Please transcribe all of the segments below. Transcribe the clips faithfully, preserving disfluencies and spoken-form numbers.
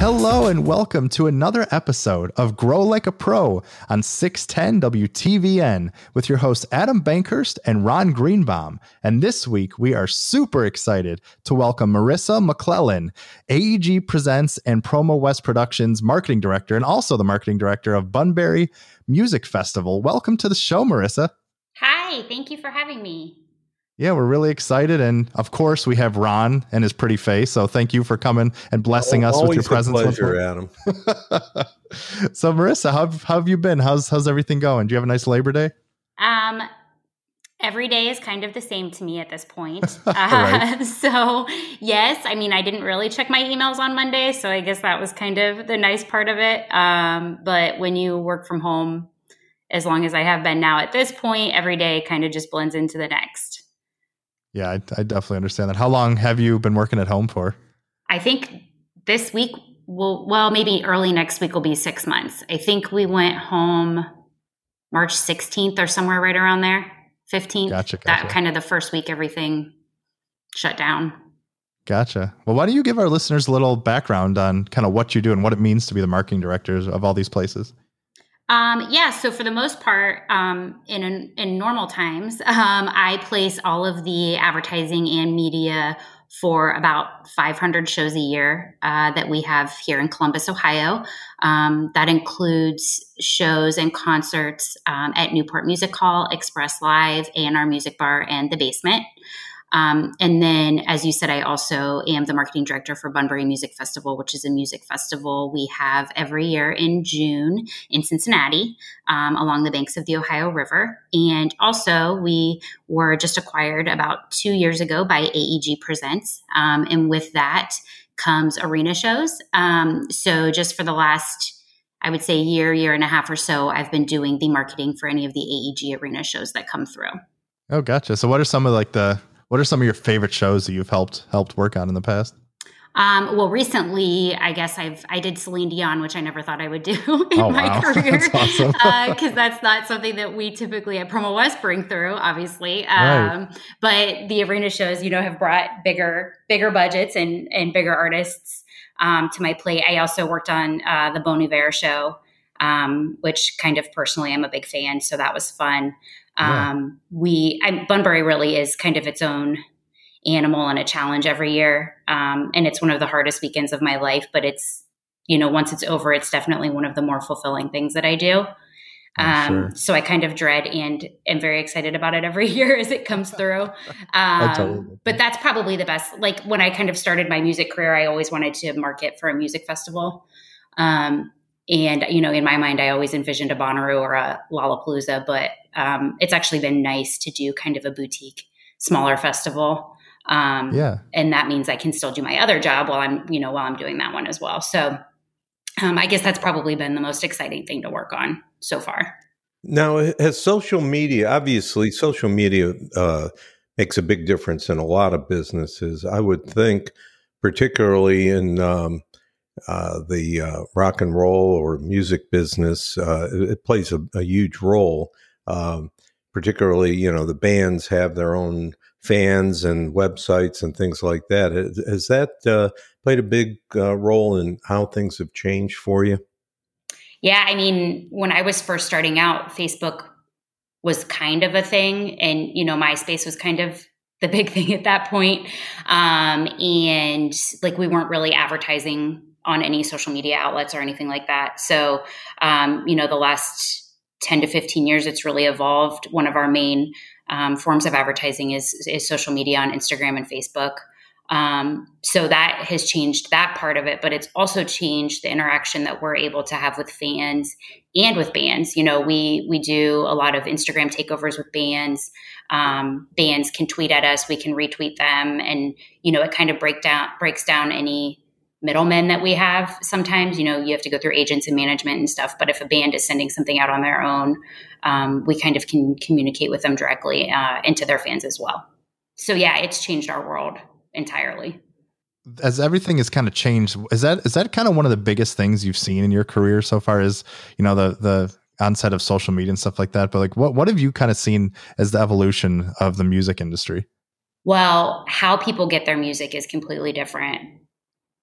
Hello and welcome to another episode of Grow Like a Pro on six ten W T V N with your hosts Adam Bankhurst and Ron Greenbaum. And this week we are super excited to welcome Marissa McClellan, A E G Presents and Promo West Productions Marketing Director, and also the Marketing Director of Bunbury Music Festival. Welcome to the show, Marissa. Hi, thank you for having me. Yeah, we're really excited. And of course, we have Ron and his pretty face. So thank you for coming and blessing oh, us with your presence. Always a pleasure, Adam. So Marissa, how, how have you been? How's how's everything going? Do you have a nice Labor Day? Um, every day is kind of the same to me at this point. Uh, right. So yes, I mean, I didn't really check my emails on Monday. So I guess that was kind of the nice part of it. Um, but when you work from home, as long as I have been now at this point, every day kind of just blends into the next. Yeah, I, I definitely understand that. How long have you been working at home for? I think this week will, well, maybe early next week will be six months. I think we went home March sixteenth or somewhere right around there, fifteenth. Gotcha, gotcha. That kind of the first week, everything shut down. Gotcha. Well, why don't you give our listeners a little background on kind of what you do and what it means to be the marketing directors of all these places? Um, yeah. So for the most part, um, in, in normal times, um, I place all of the advertising and media for about five hundred shows a year, uh, that we have here in Columbus, Ohio. Um, that includes shows and concerts, um, at Newport Music Hall, Express Live, A and R Music Bar, and The Basement. Um, and then, as you said, I also am the marketing director for Bunbury Music Festival, which is a music festival we have every year in June in Cincinnati, um, along the banks of the Ohio River. And also, we were just acquired about two years ago by A E G Presents. Um, and with that comes arena shows. Um, so just for the last, I would say, year, year and a half or so, I've been doing the marketing for any of the A E G arena shows that come through. Oh, gotcha. So what are some of like the... What are some of your favorite shows that you've helped helped work on in the past? Um, well, recently, I guess I've I did Celine Dion, which I never thought I would do in oh, my wow. career, because that's, awesome. uh, that's not something that we typically at Promo West bring through, obviously. Um, right. But the arena shows, you know, have brought bigger bigger budgets and and bigger artists um, to my plate. I also worked on uh, the Bon Iver show, um, which kind of personally I'm a big fan, so that was fun. Yeah. Um, we, I, Bunbury really is kind of its own animal and a challenge every year. Um, and it's one of the hardest weekends of my life, but it's, you know, once it's over, it's definitely one of the more fulfilling things that I do. Um, sure. So I kind of dread and am very excited about it every year as it comes through. Um, totally but that's probably the best. Like when I kind of started my music career, I always wanted to market for a music festival. Um, and, you know, in my mind, I always envisioned a Bonnaroo or a Lollapalooza, but Um, it's actually been nice to do kind of a boutique, smaller festival. Um, yeah. And that means I can still do my other job while I'm, you know, while I'm doing that one as well. So um, I guess that's probably been the most exciting thing to work on so far. Now, has social media, obviously social media uh, makes a big difference in a lot of businesses. I would think particularly in um, uh, the uh, rock and roll or music business, uh, it plays a, a huge role. Um, particularly, you know, the bands have their own fans and websites and things like that. Has, has that uh, played a big uh, role in how things have changed for you? Yeah. I mean, when I was first starting out, Facebook was kind of a thing and, you know, MySpace was kind of the big thing at that point. Um, and like, we weren't really advertising on any social media outlets or anything like that. So, um, you know, the last ten to fifteen years, it's really evolved. One of our main um, forms of advertising is, is social media on Instagram and Facebook. Um, so that has changed that part of it, but it's also changed the interaction that we're able to have with fans and with bands. You know, we, we do a lot of Instagram takeovers with bands. Um, bands can tweet at us, we can retweet them. And, you know, it kind of break down, breaks down any middlemen that we have. Sometimes, you know, you have to go through agents and management and stuff, but if a band is sending something out on their own, um, we kind of can communicate with them directly uh, and to their fans as well. So yeah, it's changed our world entirely. As everything has kind of changed, is that, is that kind of one of the biggest things you've seen in your career so far is, you know, the, the onset of social media and stuff like that, but like what, what have you kind of seen as the evolution of the music industry? Well, how people get their music is completely different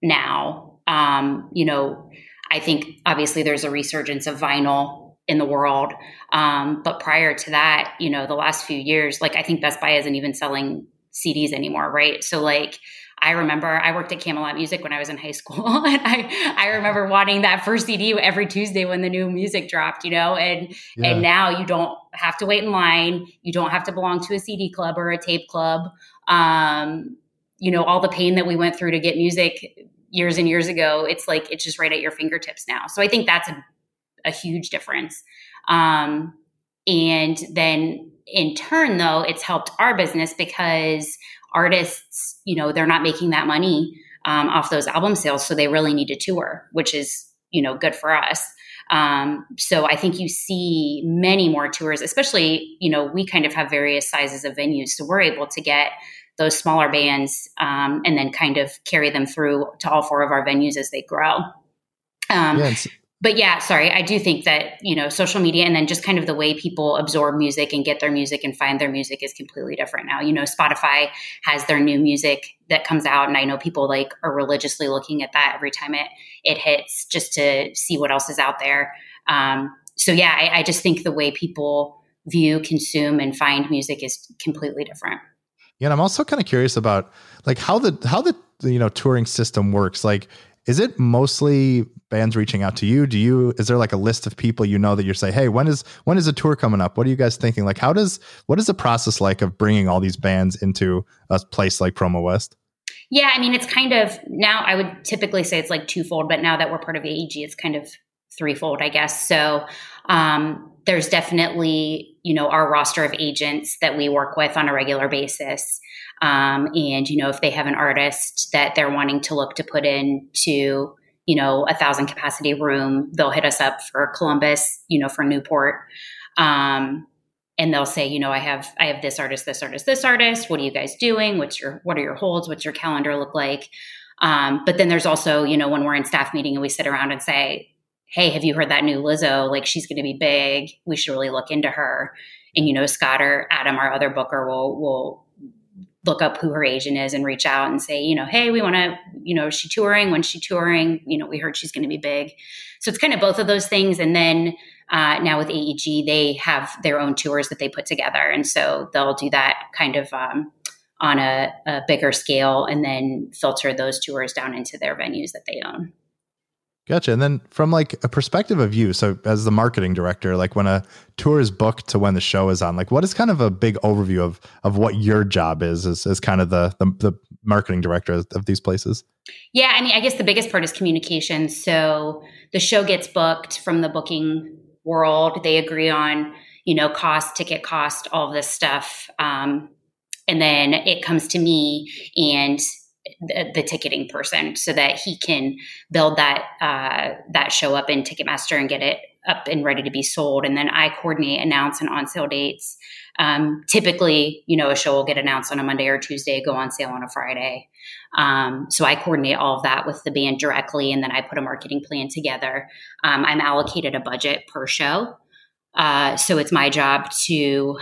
now Um, you know, I think obviously there's a resurgence of vinyl in the world. Um, but prior to that, you know, the last few years, like I think Best Buy isn't even selling C Ds anymore. Right. So like, I remember I worked at Camelot Music when I was in high school, and I, I remember wanting that first C D every Tuesday when the new music dropped, you know, and, yeah. and now you don't have to wait in line. You don't have to belong to a C D club or a tape club. Um, you know, all the pain that we went through to get music years and years ago, it's like, it's just right at your fingertips now. So I think that's a, a huge difference. Um, and then in turn though, it's helped our business because artists, you know, they're not making that money um, off those album sales. So they really need to tour, which is, you know, good for us. Um, so I think you see many more tours, especially, you know, we kind of have various sizes of venues. So we're able to get those smaller bands um, and then kind of carry them through to all four of our venues as they grow. Um, yes. But yeah, sorry, I do think that, you know, social media and then just kind of the way people absorb music and get their music and find their music is completely different now. You know, Spotify has their new music that comes out, and I know people like are religiously looking at that every time it, it hits just to see what else is out there. Um, so yeah, I, I just think the way people view, consume, and find music is completely different. Yeah, and I'm also kind of curious about like how the, how the, you know, touring system works. Like, is it mostly bands reaching out to you? Do you, is there like a list of people, you know, that you're saying, hey, when is, when is a tour coming up? What are you guys thinking? Like, how does, what is the process like of bringing all these bands into a place like Promo West? Yeah. I mean, it's kind of now I would typically say it's like twofold, but now that we're part of A E G, it's kind of threefold, I guess. So, um, there's definitely, you know, our roster of agents that we work with on a regular basis. Um, and, you know, if they have an artist that they're wanting to look to put into, you know, a thousand capacity room, they'll hit us up for Columbus, you know, for Newport. Um, and they'll say, you know, I have, I have this artist, this artist, this artist, what are you guys doing? What's your, what are your holds? What's your calendar look like? Um, but then there's also, you know, when we're in staff meeting and we sit around and say, hey, have you heard that new Lizzo? Like, she's going to be big. We should really look into her. And, you know, Scott or Adam, our other booker, will, will look up who her agent is and reach out and say, you know, hey, we want to, you know, is she touring? When's she touring? You know, we heard she's going to be big. So it's kind of both of those things. And then uh, now with A E G, they have their own tours that they put together. And so they'll do that kind of um, on a, a bigger scale and then filter those tours down into their venues that they own. Gotcha. And then from like a perspective of you, so as the marketing director, like when a tour is booked to when the show is on, like what is kind of a big overview of, of what your job is as, as kind of the, the, the marketing director of these places? Yeah. I mean, I guess the biggest part is communication. So the show gets booked from the booking world. They agree on, you know, cost, ticket cost, all this stuff. Um, and then it comes to me and The, the ticketing person so that he can build that, uh, that show up in Ticketmaster and get it up and ready to be sold. And then I coordinate, announce, and on sale dates. Um, typically, you know, a show will get announced on a Monday or Tuesday, go on sale on a Friday. Um, so I coordinate all of that with the band directly. And then I put a marketing plan together. Um, I'm allocated a budget per show. Uh, so it's my job to,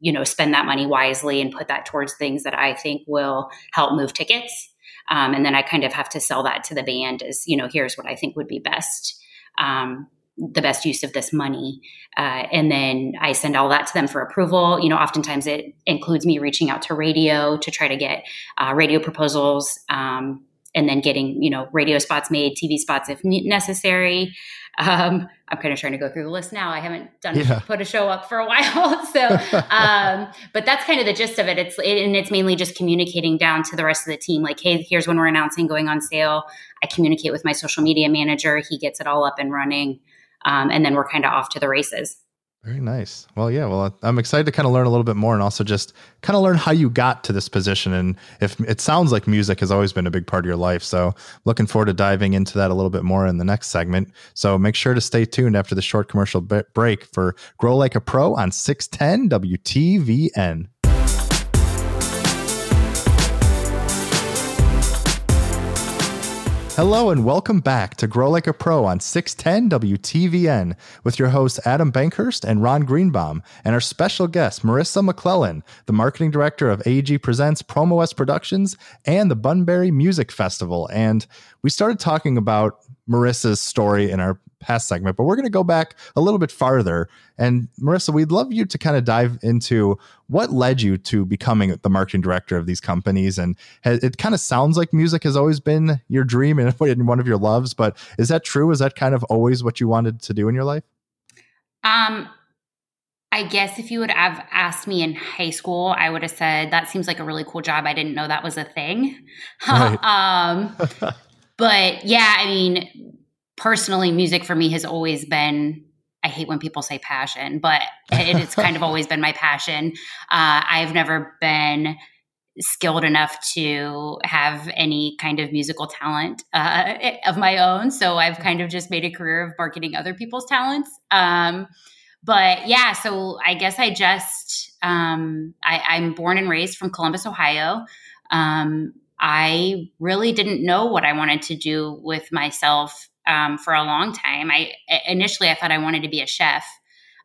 you know, spend that money wisely and put that towards things that I think will help move tickets. Um, and then I kind of have to sell that to the band as, you know, here's what I think would be best, um, the best use of this money. Uh, and then I send all that to them for approval. You know, oftentimes it includes me reaching out to radio to try to get uh, radio proposals um, and then getting, you know, radio spots made, T V spots if necessary. Um, I'm kind of trying to go through the list now. I haven't done yeah. put a show up for a while. So, um, but that's kind of the gist of it. It's, it, and it's mainly just communicating down to the rest of the team. Like, hey, here's when we're announcing going on sale. I communicate with my social media manager. He gets it all up and running. Um, and then we're kind of off to the races. Very nice. Well, yeah, well, I'm excited to kind of learn a little bit more and also just kind of learn how you got to this position. And if it sounds like music has always been a big part of your life. So looking forward to diving into that a little bit more in the next segment. So make sure to stay tuned after the short commercial break for Grow Like a Pro on six ten W T V N. Hello and welcome back to Grow Like a Pro on six ten W T V N with your hosts Adam Bankhurst and Ron Greenbaum and our special guest Marissa McClellan, the marketing director of A E G Presents, Promo West Productions, and the Bunbury Music Festival. And we started talking about Marissa's story in our past segment, but we're going to go back a little bit farther. And Marissa, we'd love you to kind of dive into what led you to becoming the marketing director of these companies. And it kind of sounds like music has always been your dream and one of your loves, but is that true? Is that kind of always what you wanted to do in your life? Um, I guess if you would have asked me in high school, I would have said, that seems like a really cool job. I didn't know that was a thing. Right. um, But yeah, I mean, personally, music for me has always been, I hate when people say passion, but it, it's kind of always been my passion. Uh, I've never been skilled enough to have any kind of musical talent uh, of my own. So I've kind of just made a career of marketing other people's talents. Um, but yeah, so I guess I just, um, I, I'm born and raised from Columbus, Ohio. Um I really didn't know what I wanted to do with myself um, for a long time. I initially I thought I wanted to be a chef,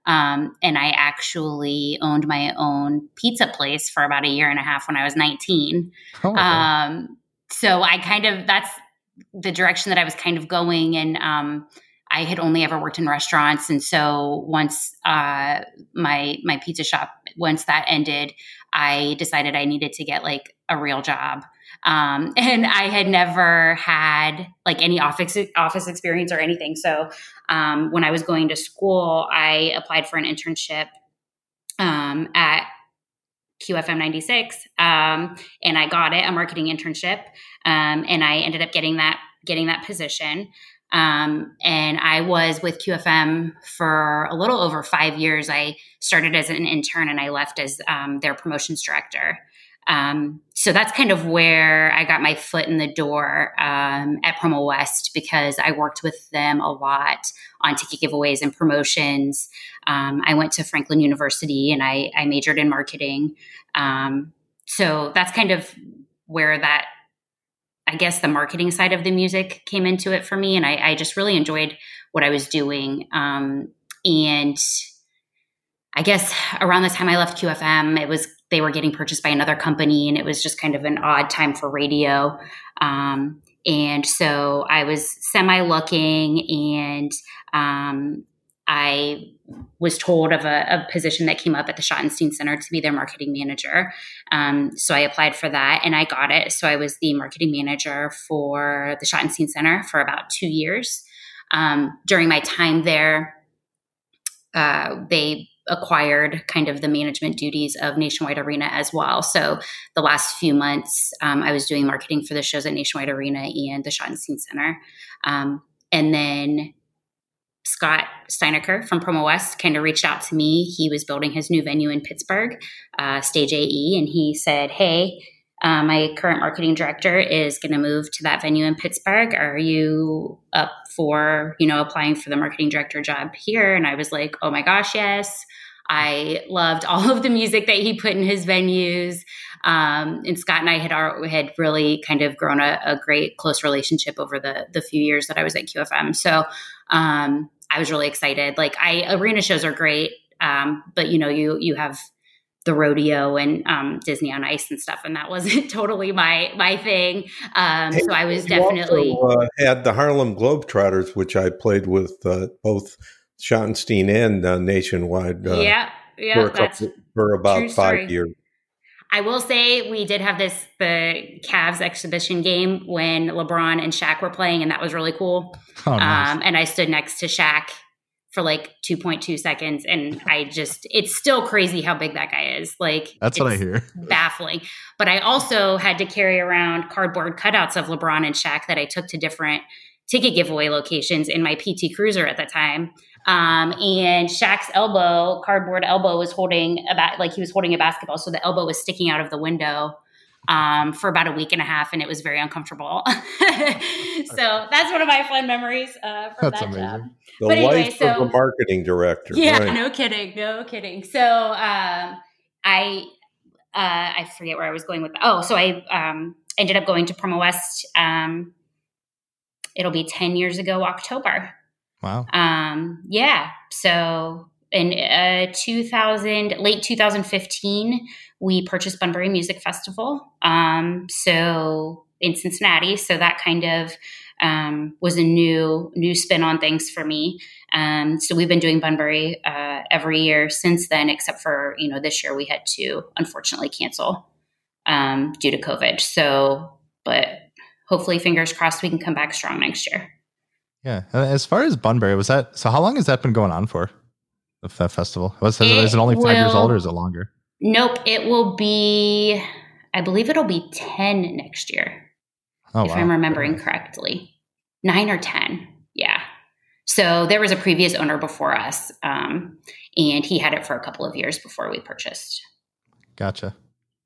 um, and I actually owned my own pizza place for about a year and a half when I was nineteen. Oh, um, so I kind of that's the direction that I was kind of going, and um, I had only ever worked in restaurants. And so once uh, my my pizza shop once that ended, I decided I needed to get like a real job. Um, and I had never had like any office, office experience or anything. So, um, when I was going to school, I applied for an internship, um, at Q F M ninety-six. Um, and I got it, a marketing internship. Um, and I ended up getting that, getting that position. Um, and I was with Q F M for a little over five years. I started as an intern and I left as, um, their promotions director. Um, so that's kind of where I got my foot in the door um, at Promo West, because I worked with them a lot on ticket giveaways and promotions. Um, I went to Franklin University and I, I majored in marketing. Um, so that's kind of where that, I guess, the marketing side of the music came into it for me. And I, I just really enjoyed what I was doing. Um, and I guess around the time I left Q F M, it was they were getting purchased by another company, and it was just kind of an odd time for radio. Um, and so I was semi-looking, and um, I was told of a, a position that came up at the Schottenstein Center to be their marketing manager. Um, so I applied for that and I got it. So I was the marketing manager for the Schottenstein Center for about two years. Um, during my time there, uh, they acquired kind of the management duties of Nationwide Arena as well. So the last few months, um, I was doing marketing for the shows at Nationwide Arena and the Schottenstein Center. Um, and then Scott Steinecker from Promo West kind of reached out to me. He was building his new venue in Pittsburgh, uh, Stage A E, and he said, hey, uh, my current marketing director is going to move to that venue in Pittsburgh. Are you up for, you know, applying for the marketing director job here? And I was like, oh my gosh, yes. I loved all of the music that he put in his venues. Um, and Scott and I had our, had really kind of grown a, a great close relationship over the the few years that I was at Q F M. So um, I was really excited. Like I arena shows are great, um, but you know, you you have the rodeo and um, Disney on Ice and stuff, and that wasn't totally my my thing. Um, hey, so I was definitely also, uh, had the Harlem Globetrotters, which I played with uh, both Schottenstein and uh, Nationwide uh, yeah, yeah, for, a that's couple, for about five years. I will say we did have this, the Cavs exhibition game when LeBron and Shaq were playing, and that was really cool. Oh, nice. Um, and I stood next to Shaq for like two point two seconds. And I just, it's still crazy how big that guy is. Like that's what I hear. Baffling. But I also had to carry around cardboard cutouts of LeBron and Shaq that I took to different ticket giveaway locations in my P T Cruiser at the time. Um, and Shaq's elbow, cardboard elbow, was holding about like he was holding a basketball. So the elbow was sticking out of the window um, for about a week and a half. And it was very uncomfortable. So that's one of my fun memories uh, from that's that amazing. Job. The but anyway, life so, of a marketing director. Yeah, right. no kidding. No kidding. So um, I, uh, I forget where I was going with that. Oh, so I um, ended up going to Promo West um it'll be ten years ago, October. Wow. Um, yeah. So in uh, two thousand, late two thousand fifteen, we purchased Bunbury Music Festival. Um, so in Cincinnati. So that kind of, um, was a new, new spin on things for me. Um, so we've been doing Bunbury, uh, every year since then, except for, you know, this year we had to unfortunately cancel, um, due to COVID. So, but hopefully fingers crossed, we can come back strong next year. Yeah. As far as Bunbury, was that, so how long has that been going on for, that festival? Was, it, is it only five will, years old or is it longer? Nope. It will be, I believe it'll be ten next year. Oh, if wow. I'm remembering yeah. correctly, nine or ten. Yeah. So there was a previous owner before us, um, and he had it for a couple of years before we purchased. Gotcha.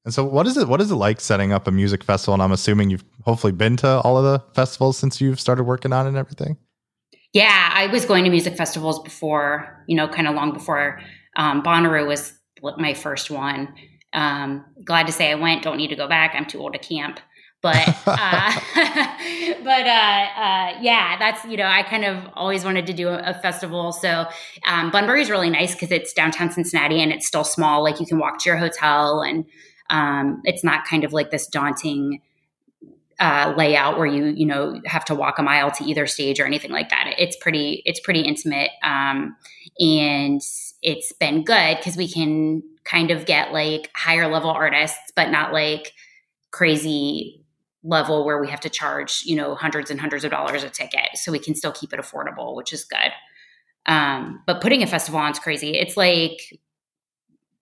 And so what is it, what is it like setting up a music festival? And I'm assuming you've hopefully been to all of the festivals since you've started working on it and everything. Yeah, I was going to music festivals before, you know, kind of long before, um, Bonnaroo was my first one. Um, glad to say I went, don't need to go back. I'm too old to camp, but, uh, but, uh, uh, yeah, that's, you know, I kind of always wanted to do a, a festival. So, um, Bunbury is really nice cause it's downtown Cincinnati and it's still small. Like you can walk to your hotel and, um, it's not kind of like this daunting, uh, layout where you, you know, have to walk a mile to either stage or anything like that. It's pretty, it's pretty intimate. Um, and it's been good cause we can kind of get like higher level artists, but not like crazy level where we have to charge, you know, hundreds and hundreds of dollars a ticket. So we can still keep it affordable, which is good. Um, but putting a festival on is crazy. It's like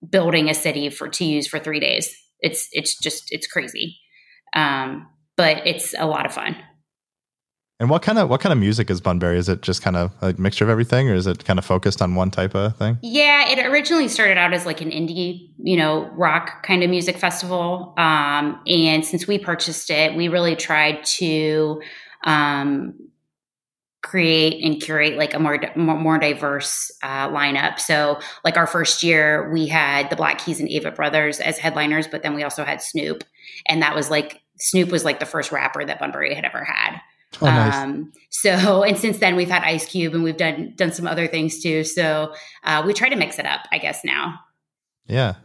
building a city for to use for three days. It's, it's just, it's crazy. Um, but it's a lot of fun. And what kind of, what kind of music is Bunbury? Is it just kind of a mixture of everything or is it kind of focused on one type of thing? Yeah, it originally started out as like an indie, you know, rock kind of music festival. Um, and since we purchased it, we really tried to um, create and curate like a more, more diverse uh, lineup. So like our first year we had the Black Keys and Ava Brothers as headliners, but then we also had Snoop. And that was like, Snoop was like the first rapper that Bunbury had ever had. Oh, nice. Um, so, and since then we've had Ice Cube and we've done, done some other things too. So, uh, we try to mix it up, I guess now. Yeah.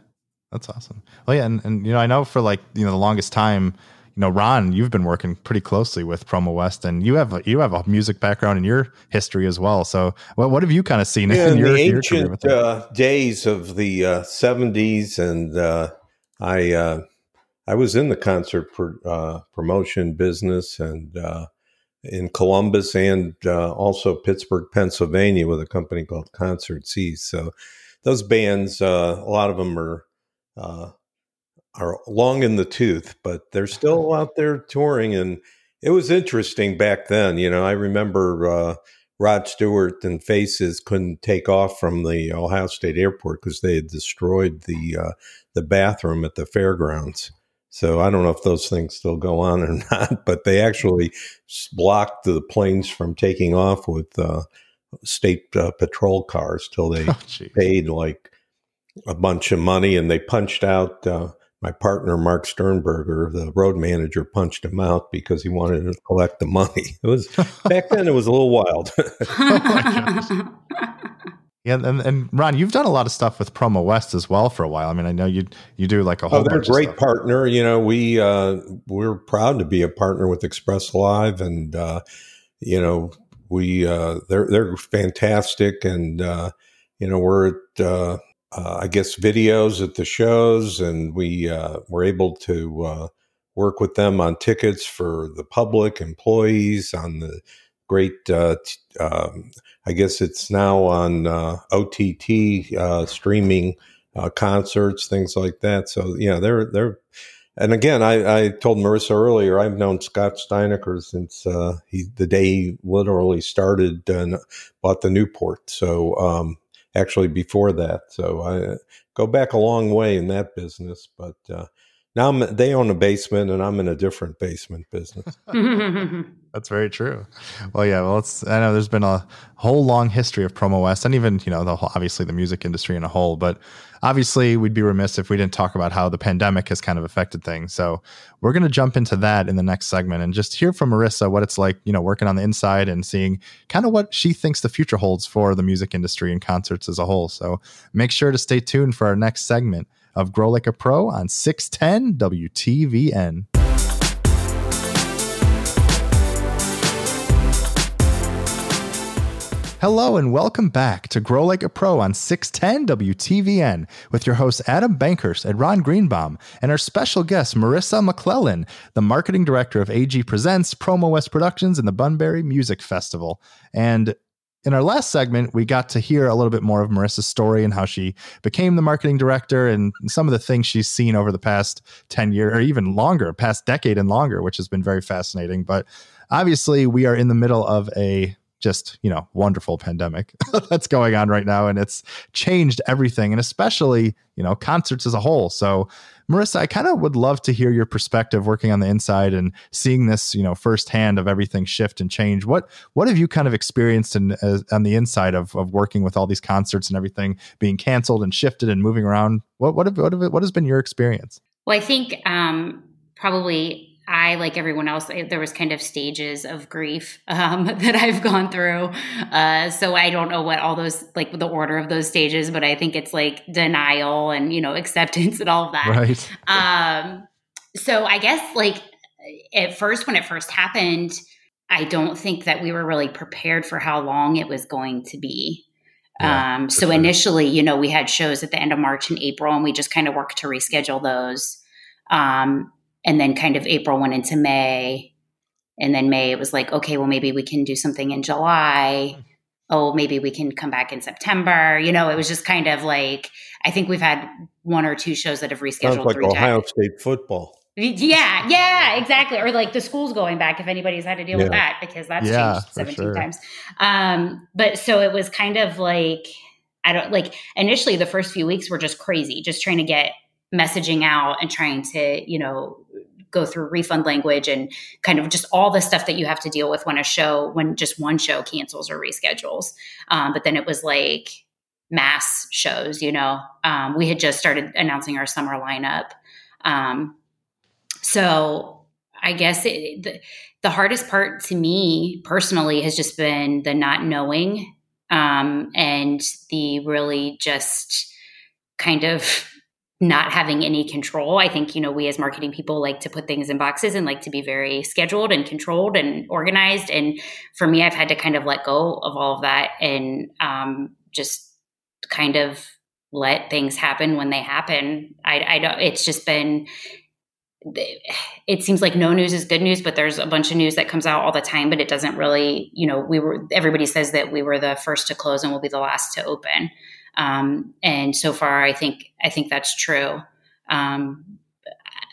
That's awesome. Well, yeah. And, and, you know, I know for like, you know, the longest time, you know, Ron, you've been working pretty closely with Promo West and you have, a, you have a music background in your history as well. So what, what have you kind of seen yeah, in, in your, the ancient, your career with uh, days of the, uh, seventies? And, uh, I, uh, I was in the concert, pr- uh, promotion business and, uh, in Columbus and uh, also Pittsburgh, Pennsylvania with a company called Concert C. So those bands, uh, a lot of them are uh, are long in the tooth, but they're still out there touring. And it was interesting back then. You know, I remember uh, Rod Stewart and Faces couldn't take off from the Ohio State Airport because they had destroyed the uh, the bathroom at the fairgrounds. So I don't know if those things still go on or not, but they actually blocked the planes from taking off with uh, state uh, patrol cars till they oh, paid like a bunch of money. And they punched out uh, my partner, Mark Sternberger, the road manager, punched him out because he wanted to collect the money. It was back then. It was a little wild. Oh my gosh. Yeah, and, and Ron, you've done a lot of stuff with Promo West as well for a while. I mean, I know you you do like a whole. Oh, they're bunch a great of partner. You know, we uh, we're proud to be a partner with Express Live, and uh, you know, we uh, they're they're fantastic, and uh, you know, we're at uh, uh, I guess videos at the shows, and we uh, we're able to uh, work with them on tickets for the public, employees on the. Great, uh, t- um, I guess it's now on uh, O T T uh, streaming uh, concerts, things like that. So yeah, they're they're, and again, I, I told Marissa earlier, I've known Scott Steinecker since uh, he the day he literally started and bought the Newport. So um, actually before that, so I go back a long way in that business, but. Uh, Now I'm, they own a basement, and I'm in a different basement business. That's very true. Well, yeah. Well, it's, I know there's been a whole long history of Promo West, and even you know, the, obviously the music industry in a whole. But obviously, we'd be remiss if we didn't talk about how the pandemic has kind of affected things. So we're going to jump into that in the next segment and just hear from Marissa what it's like, you know, working on the inside and seeing kind of what she thinks the future holds for the music industry and concerts as a whole. So make sure to stay tuned for our next segment of Grow Like a Pro on six ten W T V N. Hello and welcome back to Grow Like a Pro on six ten W T V N with your hosts Adam Bankhurst and Ron Greenbaum and our special guest Marissa McClellan, the marketing director of A E G Presents, Promo West Productions, and the Bunbury Music Festival. And in our last segment, we got to hear a little bit more of Marissa's story and how she became the marketing director and some of the things she's seen over the past ten years or even longer, past decade and longer, which has been very fascinating. But obviously, we are in the middle of a just, you know, wonderful pandemic that's going on right now. And it's changed everything, and especially, you know, concerts as a whole. So, Marissa, I kind of would love to hear your perspective working on the inside and seeing this, you know, firsthand of everything shift and change. What what have you kind of experienced in, uh, on the inside of, of working with all these concerts and everything being canceled and shifted and moving around? What what have, what, have, what has been your experience? Well, I think um, probably I, like everyone else, I, there was kind of stages of grief um, that I've gone through. Uh, so I don't know what all those, like the order of those stages, but I think it's like denial and, you know, acceptance and all of that. Right. Um, so I guess like at first, when it first happened, I don't think that we were really prepared for how long it was going to be. Yeah, um, so sure. Initially, you know, we had shows at the end of March and April, and we just kind of worked to reschedule those. Um, And then kind of April went into May, and then May it was like, okay, well, maybe we can do something in July. Oh, maybe we can come back in September. You know, it was just kind of like, I think we've had one or two shows that have rescheduled. Sounds like three Ohio times. State football. Yeah, yeah, exactly. Or like the school's going back, if anybody's had to deal yeah. with that, because that's yeah, changed seventeen sure. times. Um, but so it was kind of like, I don't like initially the first few weeks were just crazy, just trying to get messaging out and trying to, you know, go through refund language and kind of just all the stuff that you have to deal with when a show, when just one show cancels or reschedules. Um, but then it was like mass shows, you know, um, we had just started announcing our summer lineup. Um, so I guess it, the, the hardest part to me personally has just been the not knowing um, and the really just kind of not having any control. I think, you know, we as marketing people like to put things in boxes and like to be very scheduled and controlled and organized. And for me, I've had to kind of let go of all of that and um, just kind of let things happen when they happen. I, I don't, it's just been, it seems like no news is good news, but there's a bunch of news that comes out all the time, but it doesn't really, you know, we were, everybody says that we were the first to close and we'll be the last to open. Um, and so far, I think, I think that's true. Um,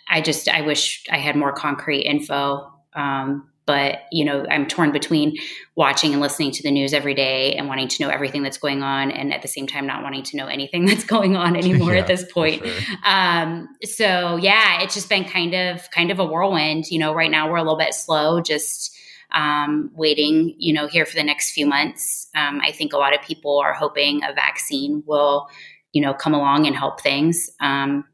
I just, I wish I had more concrete info. Um, but you know, I'm torn between watching and listening to the news every day and wanting to know everything that's going on. And at the same time, not wanting to know anything that's going on anymore yeah, at this point. For sure. Um, so yeah, it's just been kind of, kind of a whirlwind, you know. Right now we're a little bit slow, just, um, waiting, you know, here for the next few months. Um, I think a lot of people are hoping a vaccine will, you know, come along and help things. Um,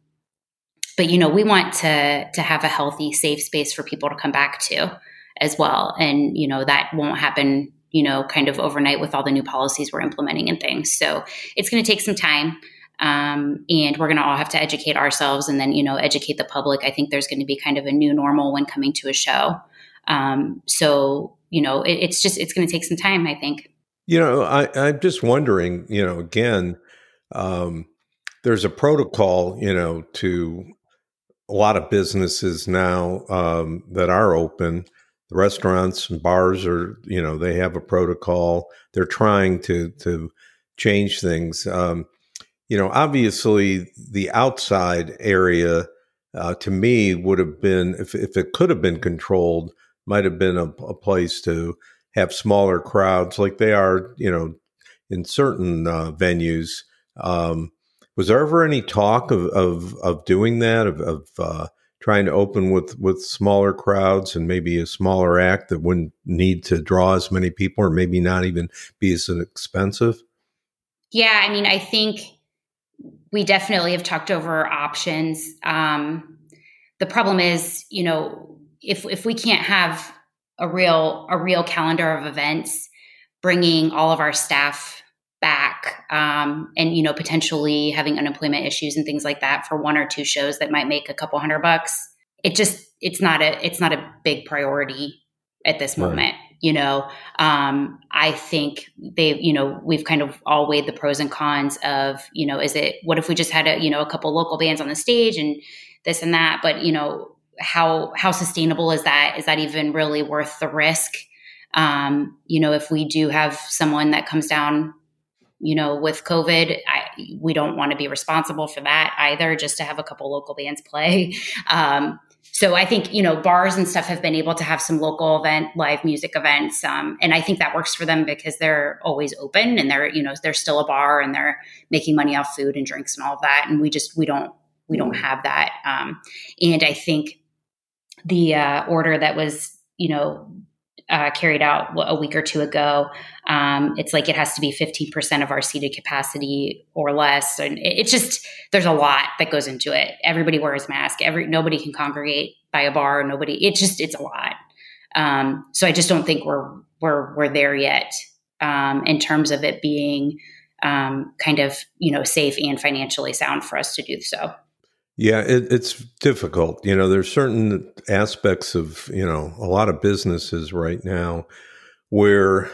but, you know, we want to, to have a healthy, safe space for people to come back to as well. And, you know, that won't happen, you know, kind of overnight with all the new policies we're implementing and things. So it's going to take some time. Um, and we're going to all have to educate ourselves and then, you know, educate the public. I think there's going to be kind of a new normal when coming to a show. Um, so, you know, it, it's just, it's going to take some time, I think. You know, I, I'm just wondering, you know, again, um, there's a protocol, you know, to a lot of businesses now, um, that are open. The restaurants and bars are, you know, they have a protocol. They're trying to, to change things. Um, you know, obviously the outside area, uh, to me would have been, if, if it could have been controlled, might have been a, a place to have smaller crowds like they are, you know, in certain uh, venues. Um, was there ever any talk of, of, of doing that, of, of uh, trying to open with, with smaller crowds and maybe a smaller act that wouldn't need to draw as many people or maybe not even be as expensive? Yeah, I mean, I think we definitely have talked over options. Um, the problem is, you know, if if we can't have a real a real calendar of events, bringing all of our staff back um, and, you know, potentially having unemployment issues and things like that for one or two shows that might make a couple hundred bucks, it just, it's not a, it's not a big priority at this moment, right. you know? Um, I think they, you know, we've kind of all weighed the pros and cons of, you know, is it, what if we just had a, you know, a couple local bands on the stage and this and that, but you know, how, how sustainable is that? Is that even really worth the risk? Um, you know, if we do have someone that comes down, you know, with COVID, I, we don't want to be responsible for that either, just to have a couple local bands play. Um, so I think, you know, bars and stuff have been able to have some local event, live music events. Um, and I think that works for them because they're always open and they're, you know, they're still a bar and they're making money off food and drinks and all of that. And we just, we don't, we don't have that. Um, and I think the, uh, order that was, you know, Uh, carried out a week or two ago. Um, it's like it has to be fifteen percent of our seated capacity or less. And it's it just, there's a lot that goes into it. Everybody wears masks. Every, nobody can congregate by a bar. Nobody, it's just, it's a lot. Um, so I just don't think we're, we're, we're there yet um, in terms of it being um, kind of, you know, safe and financially sound for us to do so. Yeah, it, it's difficult. You know, there's certain aspects of, you know, a lot of businesses right now where,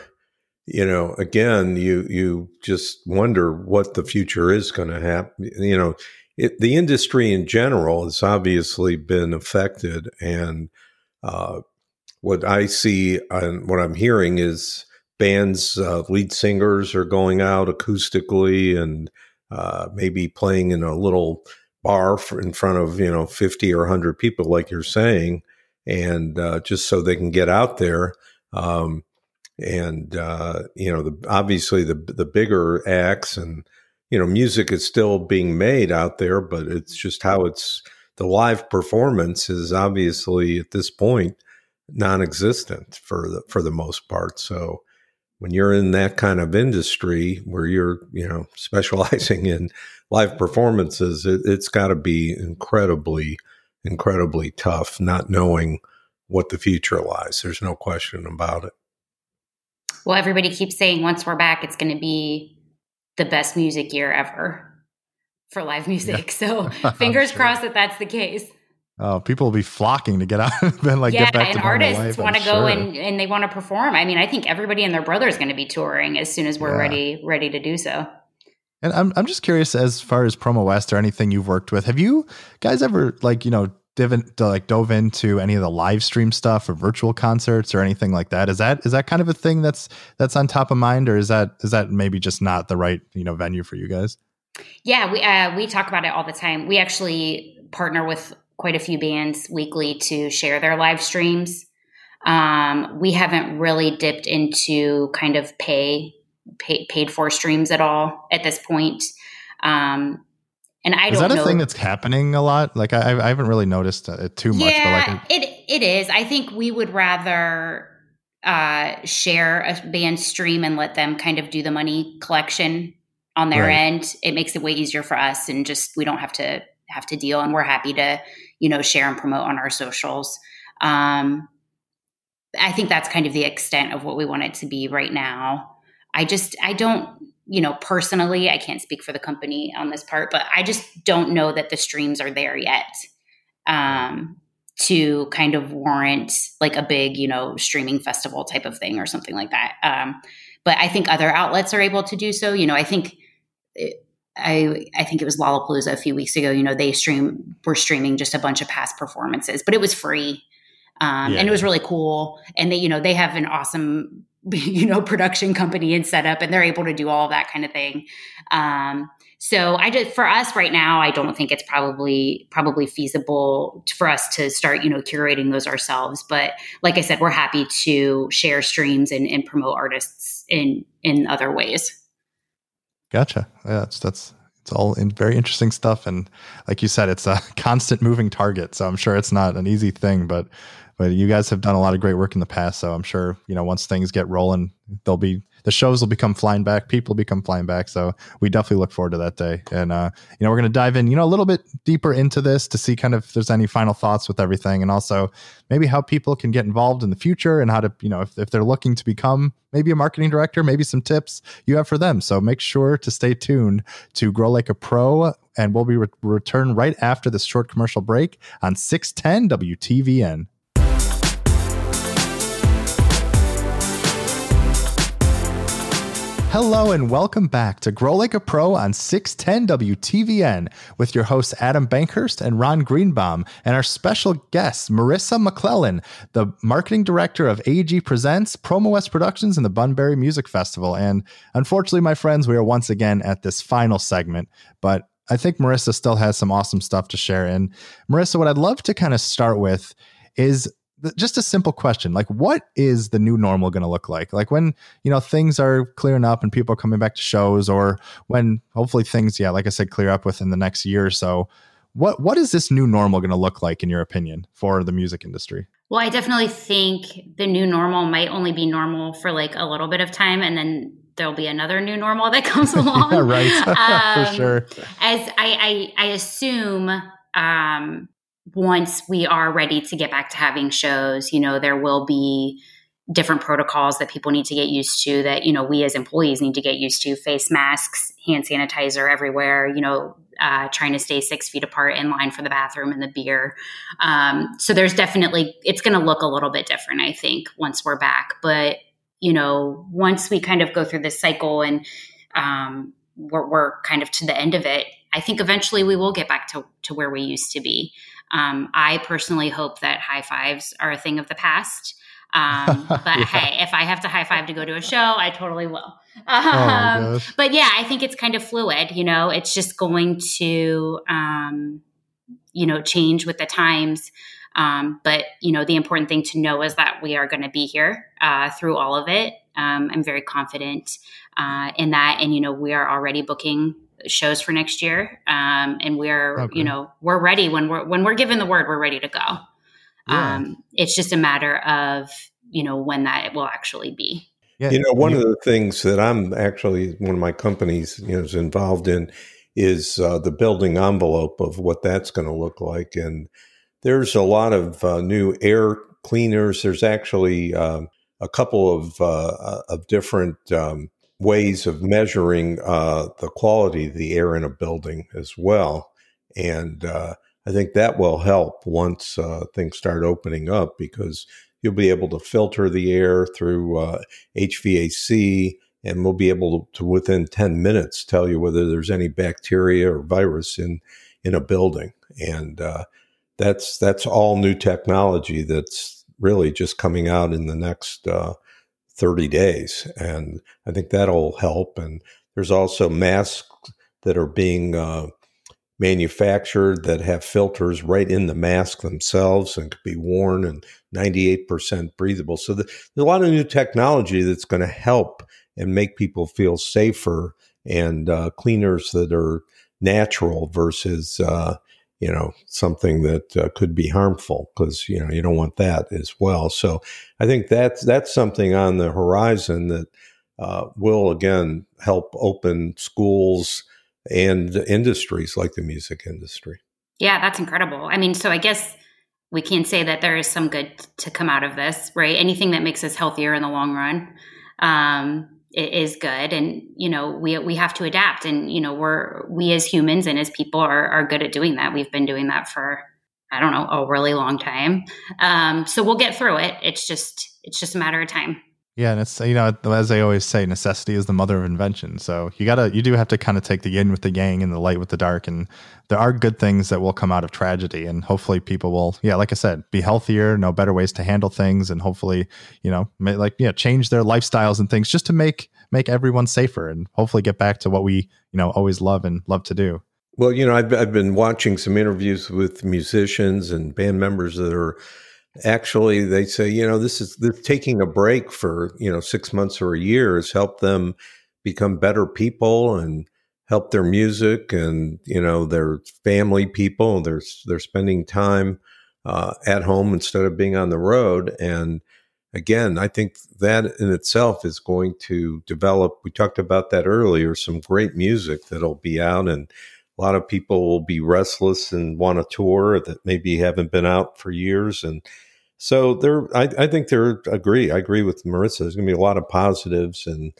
you know, again, you you just wonder what the future is going to happen. You know, it, the industry in general has obviously been affected. And uh, what I see and what I'm hearing is bands, uh, lead singers are going out acoustically and uh, maybe playing in a little bar in front of, you know, fifty or one hundred people, like you're saying, and uh, just so they can get out there. Um, and, uh, you know, the, obviously the the bigger acts and, you know, music is still being made out there, but it's just how it's, the live performance is obviously at this point non-existent for the, for the most part. So when you're in that kind of industry where you're, you know, specializing in live performances, it, it's got to be incredibly, incredibly tough not knowing what the future lies. There's no question about it. Well, everybody keeps saying once we're back, it's going to be the best music year ever for live music. Yeah. So fingers sure. crossed that that's the case. Oh, people will be flocking to get out and then like yeah, get back to normal life. Yeah, and artists want to go sure. and, and they want to perform. I mean, I think everybody and their brother is going to be touring as soon as we're yeah. ready ready to do so. And I'm I'm just curious, as far as Promo West or anything you've worked with, have you guys ever like you know div in, like dove into any of the live stream stuff or virtual concerts or anything like that? Is that is that kind of a thing that's that's on top of mind, or is that is that maybe just not the right you know venue for you guys? Yeah, we uh, we talk about it all the time. We actually partner with quite a few bands weekly to share their live streams. Um, we haven't really dipped into kind of pay, pay paid for streams at all at this point. Um, and I is don't know. Is that a know. thing that's happening a lot? Like I, I haven't really noticed it too much. Yeah, but like it, it is. I think we would rather uh, share a band stream and let them kind of do the money collection on their right. end. It makes it way easier for us and just, we don't have to have to deal. And we're happy to, you know, share and promote on our socials. Um, I think that's kind of the extent of what we want it to be right now. I just, I don't, you know, personally, I can't speak for the company on this part, but I just don't know that the streams are there yet um, to kind of warrant like a big, you know, streaming festival type of thing or something like that. Um, but I think other outlets are able to do so. You know, I think it, I, I think it was Lollapalooza a few weeks ago, you know, they stream were streaming just a bunch of past performances, but it was free. Um, yeah. And it was really cool. And they, you know, they have an awesome, you know, production company and setup, and they're able to do all that kind of thing. Um, so I just, for us right now, I don't think it's probably, probably feasible for us to start, you know, curating those ourselves. But like I said, we're happy to share streams and, and promote artists in, in other ways. Gotcha. Yeah, that's, that's it's all in very interesting stuff. And like you said, it's a constant moving target. So I'm sure it's not an easy thing, but, but you guys have done a lot of great work in the past. So I'm sure, you know, once things get rolling, there'll be, the shows will become flying back. People will become flying back. So we definitely look forward to that day. And, uh, you know, we're going to dive in, you know, a little bit deeper into this to see kind of if there's any final thoughts with everything. And also maybe how people can get involved in the future and how to, you know, if, if they're looking to become maybe a marketing director, maybe some tips you have for them. So make sure to stay tuned to Grow Like a Pro. And we'll be re- return right after this short commercial break on six ten W T V N. Hello and welcome back to Grow Like a Pro on six ten W T V N with your hosts Adam Bankhurst and Ron Greenbaum and our special guest Marissa McClellan, the marketing director of A E G Presents, Promo West Productions, and the Bunbury Music Festival. And unfortunately, my friends, we are once again at this final segment, but I think Marissa still has some awesome stuff to share. And Marissa, what I'd love to kind of start with is just a simple question. Like, what is the new normal going to look like? Like when, you know, things are clearing up and people are coming back to shows, or when hopefully things, yeah, like I said, clear up within the next year or so, what, what is this new normal going to look like in your opinion for the music industry? Well, I definitely think the new normal might only be normal for like a little bit of time, and then there'll be another new normal that comes along. Yeah, right. um, for sure. As I, I, I assume, um, once we are ready to get back to having shows, you know, there will be different protocols that people need to get used to, that, you know, we as employees need to get used to: face masks, hand sanitizer everywhere, you know, uh, trying to stay six feet apart in line for the bathroom and the beer. Um, so there's definitely, it's going to look a little bit different, I think, once we're back. But, you know, once we kind of go through this cycle and um, we're, we're kind of to the end of it, I think eventually we will get back to, to where we used to be. Um, I personally hope that high fives are a thing of the past. Um, but yeah. Hey, if I have to high five to go to a show, I totally will. Um, oh but yeah, I think it's kind of fluid, you know, it's just going to, um, you know, change with the times. Um, but you know, the important thing to know is that we are going to be here, uh, through all of it. Um, I'm very confident, uh, in that. And, you know, we are already booking shows for next year. Um, and we're, okay. you know, we're ready when we're, when we're given the word, we're ready to go. Yeah. Um, it's just a matter of, you know, when that will actually be. Yeah. You know, one yeah. of the things that I'm actually, one of my companies, you know, is involved in is uh, the building envelope of what that's going to look like. And there's a lot of uh, new air cleaners. There's actually um, a couple of, uh, of different, um, ways of measuring uh, the quality of the air in a building as well. And uh, I think that will help once uh, things start opening up, because you'll be able to filter the air through uh, H V A C, and we'll be able to, within ten minutes, tell you whether there's any bacteria or virus in, in a building. And uh, that's, that's all new technology that's really just coming out in the next uh thirty days. And I think that'll help. And there's also masks that are being uh, manufactured that have filters right in the mask themselves and could be worn, and ninety-eight percent breathable. So the, there's a lot of new technology that's going to help and make people feel safer, and uh, cleaners that are natural versus, uh, you know, something that uh, could be harmful, because, you know, you don't want that as well. So I think that's, that's something on the horizon that uh, will, again, help open schools and industries like the music industry. Yeah, that's incredible. I mean, so I guess we can say that there is some good to come out of this, right? Anything that makes us healthier in the long run um, is good. And, you know, we, we have to adapt, and, you know, we're, we as humans and as people are, are good at doing that. We've been doing that for, I don't know, a really long time. Um, so we'll get through it. It's just, it's just a matter of time. Yeah. And it's, you know, as I always say, necessity is the mother of invention. So you gotta, you do have to kind of take the yin with the yang and the light with the dark. And there are good things that will come out of tragedy, and hopefully people will, yeah, like I said, be healthier, know better ways to handle things. And hopefully, you know, like, yeah, change their lifestyles and things just to make, make everyone safer, and hopefully get back to what we, you know, always love and love to do. Well, you know, I've, I've been watching some interviews with musicians and band members that are, actually, they say, you know, this is this taking a break for, you know, six months or a year has helped them become better people and help their music and, you know, their family people. They're, they're spending time uh, at home instead of being on the road. And again, I think that in itself is going to develop. We talked about that earlier, some great music that'll be out, and a lot of people will be restless and want a tour that maybe haven't been out for years. And so there, I, I think there agree. I agree with Marissa. There's going to be a lot of positives, and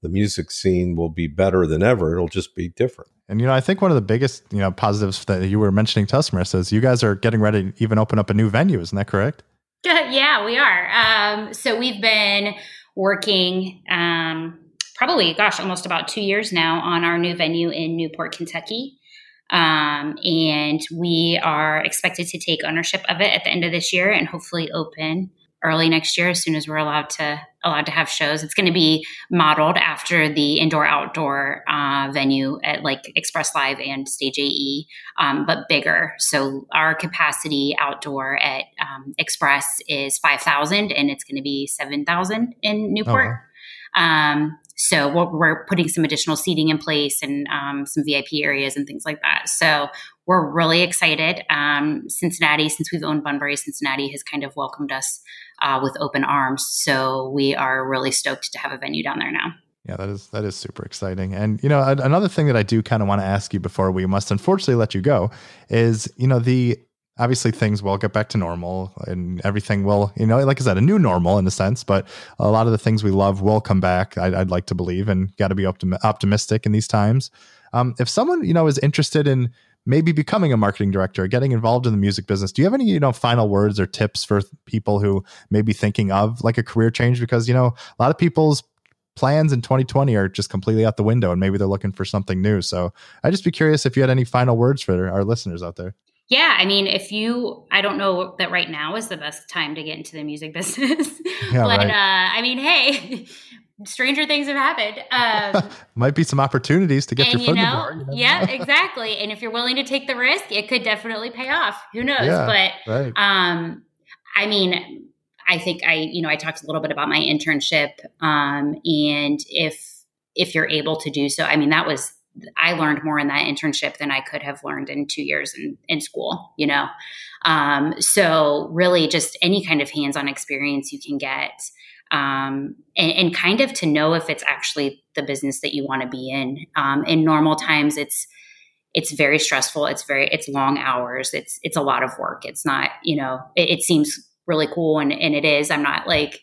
the music scene will be better than ever. It'll just be different. And, you know, I think one of the biggest, you know, positives that you were mentioning to us, Marissa, is you guys are getting ready to even open up a new venue. Isn't that correct? Yeah, we are. Um, so we've been working um, probably, gosh, almost about two years now on our new venue in Newport, Kentucky. Um, and we are expected to take ownership of it at the end of this year and hopefully open early next year as soon as we're allowed to allowed to have shows. It's going to be modeled after the indoor-outdoor uh, venue at like Express Live and Stage A E, um, but bigger. So our capacity outdoor at um, Express is five thousand, and it's going to be seven thousand in Newport. Oh. Um, so we're, we're putting some additional seating in place and um, some V I P areas and things like that. So we're really excited. Um, Cincinnati, since we've owned Bunbury, Cincinnati has kind of welcomed us Uh, with open arms. So we are really stoked to have a venue down there now. Yeah, that is, that is super exciting. And, you know, a- another thing that I do kind of want to ask you before we must unfortunately let you go is, you know, the, obviously things will get back to normal and everything will, you know, like I said, a new normal in a sense, but a lot of the things we love will come back. I- I'd like to believe, and got to be optim- optimistic in these times. Um, if someone, you know, is interested in maybe becoming a marketing director, getting involved in the music business, do you have any, you know, final words or tips for people who may be thinking of like a career change? Because, you know, a lot of people's plans in twenty twenty are just completely out the window, and maybe they're looking for something new. So I'd just be curious if you had any final words for our listeners out there. Yeah. I mean, if you, I don't know that right now is the best time to get into the music business, yeah, but right. uh, I mean, hey, stranger things have happened. Um, Might be some opportunities to get and, your foot you know, in the door. You know? Yeah, exactly. And if you're willing to take the risk, it could definitely pay off. Who knows? Yeah, but right. um, I mean, I think I, you know, I talked a little bit about my internship, um, and if if you're able to do so, I mean, that was, I learned more in that internship than I could have learned in two years in, in school, you know? Um, so really just any kind of hands-on experience you can get, um, and, and kind of to know if it's actually the business that you want to be in. Um, in normal times, it's, it's very stressful. It's very, it's long hours. It's, it's a lot of work. It's not, you know, it, it seems really cool. And, and it is, I'm not like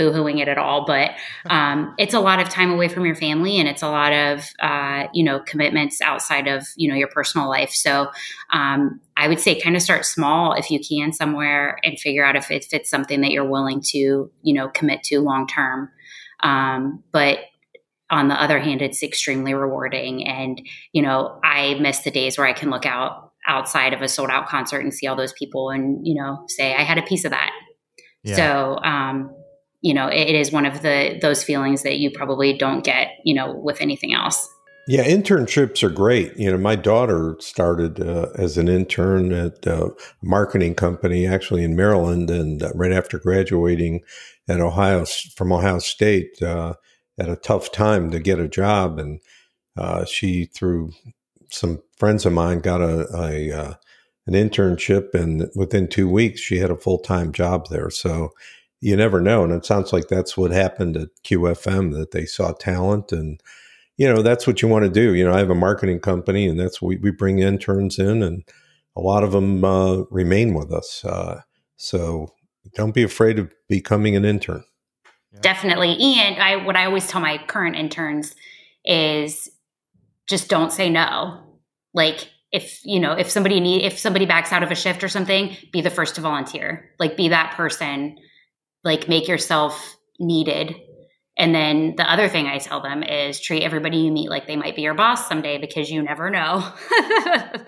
boohooing it at all, but um, it's a lot of time away from your family, and it's a lot of, uh, you know, commitments outside of, you know, your personal life. So um, I would say kind of start small if you can somewhere, and figure out if it fits something that you're willing to, you know, commit to long term. Um, but on the other hand, it's extremely rewarding. And, you know, I miss the days where I can look out outside of a sold out concert and see all those people and, you know, say I had a piece of that. Yeah. So, um, you know, it is one of the those feelings that you probably don't get, you know, with anything else. Yeah, internships are great. You know, my daughter started uh, as an intern at a marketing company actually in Maryland, and uh, right after graduating at Ohio from Ohio State, uh, at a tough time to get a job, and uh, she, through some friends of mine, got a, a uh, an internship, and within two weeks she had a full time job there. So. You never know. And it sounds like that's what happened at Q F M, that they saw talent. And, you know, that's what you want to do. You know, I have a marketing company, and that's what we, we bring interns in, and a lot of them uh, remain with us. Uh, so don't be afraid of becoming an intern. Yeah. Definitely. And I, what I always tell my current interns is just don't say no. Like, if, you know, if somebody need, if somebody backs out of a shift or something, be the first to volunteer, like be that person. Like make yourself needed. And then the other thing I tell them is treat everybody you meet like they might be your boss someday, because you never know.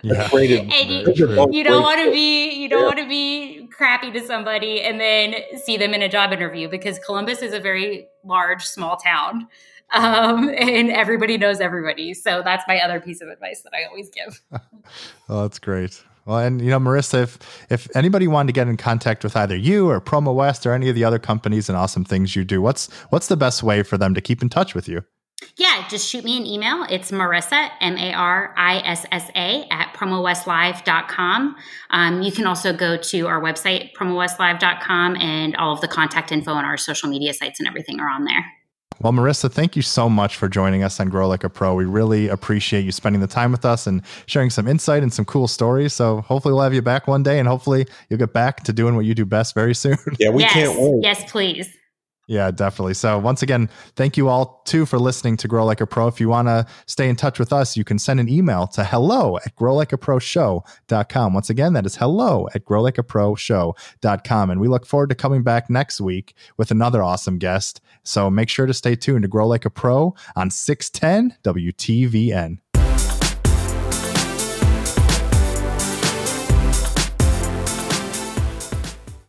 Yeah. And you, you don't want to be, you don't yeah. want to be crappy to somebody and then see them in a job interview, because Columbus is a very large, small town. Um, and everybody knows everybody. So that's my other piece of advice that I always give. Oh, that's great. Well, and, you know, Marissa, if, if anybody wanted to get in contact with either you or Promo West or any of the other companies and awesome things you do, what's what's the best way for them to keep in touch with you? Yeah, just shoot me an email. It's Marissa, M A R I S S A, at promo west live dot com. Um, you can also go to our website, promo west live dot com, and all of the contact info on our social media sites and everything are on there. Well, Marissa, thank you so much for joining us on Grow Like a Pro. We really appreciate you spending the time with us and sharing some insight and some cool stories. So hopefully we'll have you back one day, and hopefully you'll get back to doing what you do best very soon. Yeah, we yes. can't wait. Yes, please. Yeah, definitely. So once again, thank you all too for listening to Grow Like a Pro. If you want to stay in touch with us, you can send an email to hello at grow like a pro show dot com. Once again, that is hello at grow like a pro show dot com. And we look forward to coming back next week with another awesome guest. So make sure to stay tuned to Grow Like a Pro on six ten W T V N.